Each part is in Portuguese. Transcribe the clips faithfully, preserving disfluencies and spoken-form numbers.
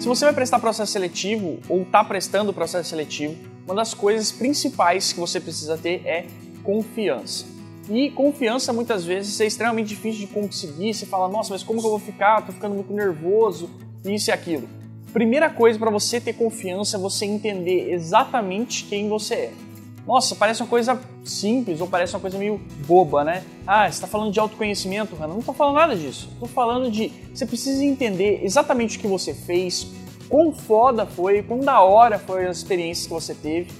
Se você vai prestar processo seletivo ou está prestando processo seletivo, uma das coisas principais que você precisa ter é confiança. E confiança muitas vezes é extremamente difícil de conseguir. Você fala, nossa, mas como que eu vou ficar? Estou ficando muito nervoso, isso e aquilo. Primeira coisa para você ter confiança é você entender exatamente quem você é. Nossa, parece uma coisa simples ou parece uma coisa meio boba, né? Ah, você está falando de autoconhecimento, Hannah? Não estou falando nada disso. Estou falando de você precisa entender exatamente o que você fez, quão foda foi, quão da hora foram as experiências que você teve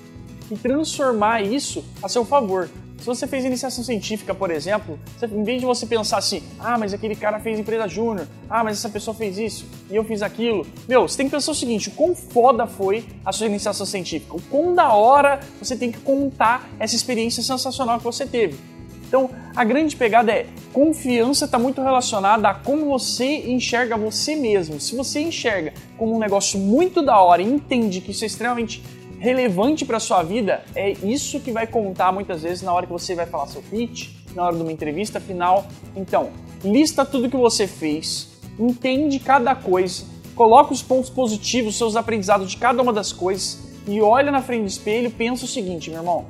e transformar isso a seu favor. Se você fez iniciação científica, por exemplo, você, em vez de você pensar assim, ah, mas aquele cara fez empresa júnior, ah, mas essa pessoa fez isso e eu fiz aquilo. Meu, você tem que pensar o seguinte, o quão foda foi a sua iniciação científica, o quão da hora você tem que contar essa experiência sensacional que você teve. Então, a grande pegada é, confiança está muito relacionada a como você enxerga você mesmo. Se você enxerga como um negócio muito da hora e entende que isso é extremamente relevante para a sua vida, é isso que vai contar muitas vezes na hora que você vai falar seu pitch, na hora de uma entrevista final. Então, lista tudo que você fez, entende cada coisa, coloca os pontos positivos, seus aprendizados de cada uma das coisas e olha na frente do espelho e pensa o seguinte, meu irmão,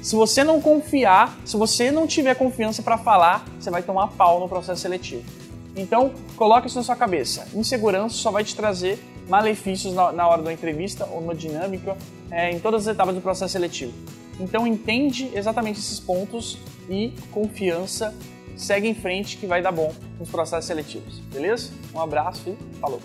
se você não confiar, se você não tiver confiança para falar, você vai tomar pau no processo seletivo. Então, coloca isso na sua cabeça. Insegurança só vai te trazer malefícios na hora da entrevista ou na dinâmica, é, em todas as etapas do processo seletivo. Então entende exatamente esses pontos e confiança, segue em frente que vai dar bom nos processos seletivos, beleza? Um abraço e falou!